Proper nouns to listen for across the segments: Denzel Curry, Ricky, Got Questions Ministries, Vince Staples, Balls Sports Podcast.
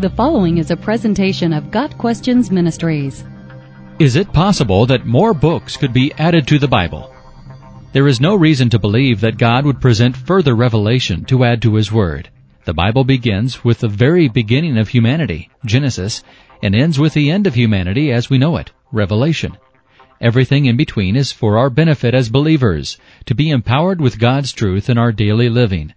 The following is a presentation of Got Questions Ministries. Is it possible that more books could be added to the Bible? There is no reason to believe that God would present further revelation to add to His Word. The Bible begins with the very beginning of humanity, Genesis, and ends with the end of humanity as we know it, Revelation. Everything in between is for our benefit as believers, to be empowered with God's truth in our daily living.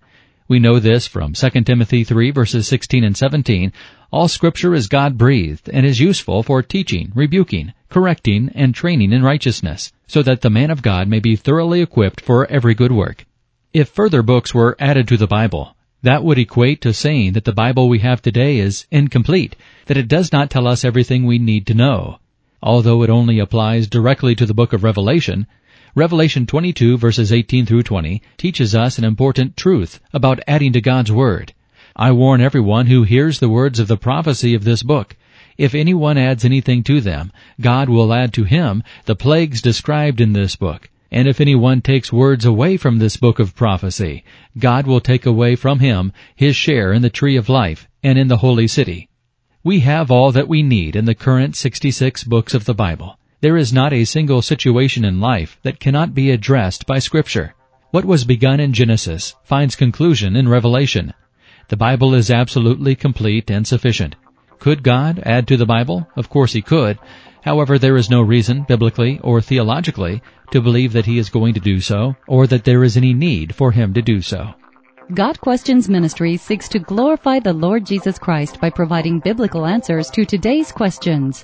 We know this from 2 Timothy 3 verses 16 and 17. All Scripture is God-breathed and is useful for teaching, rebuking, correcting, and training in righteousness, so that the man of God may be thoroughly equipped for every good work. If further books were added to the Bible, that would equate to saying that the Bible we have today is incomplete, that it does not tell us everything we need to know. Although it only applies directly to the book of Revelation, Revelation 22 verses 18 through 20 teaches us an important truth about adding to God's Word. I warn everyone who hears the words of the prophecy of this book. If anyone adds anything to them, God will add to him the plagues described in this book. And if anyone takes words away from this book of prophecy, God will take away from him his share in the tree of life and in the holy city. We have all that we need in the current 66 books of the Bible. There is not a single situation in life that cannot be addressed by Scripture. What was begun in Genesis finds conclusion in Revelation. The Bible is absolutely complete and sufficient. Could God add to the Bible? Of course He could. However, there is no reason, biblically or theologically, to believe that He is going to do so, or that there is any need for Him to do so. Got Questions Ministry seeks to glorify the Lord Jesus Christ by providing biblical answers to today's questions.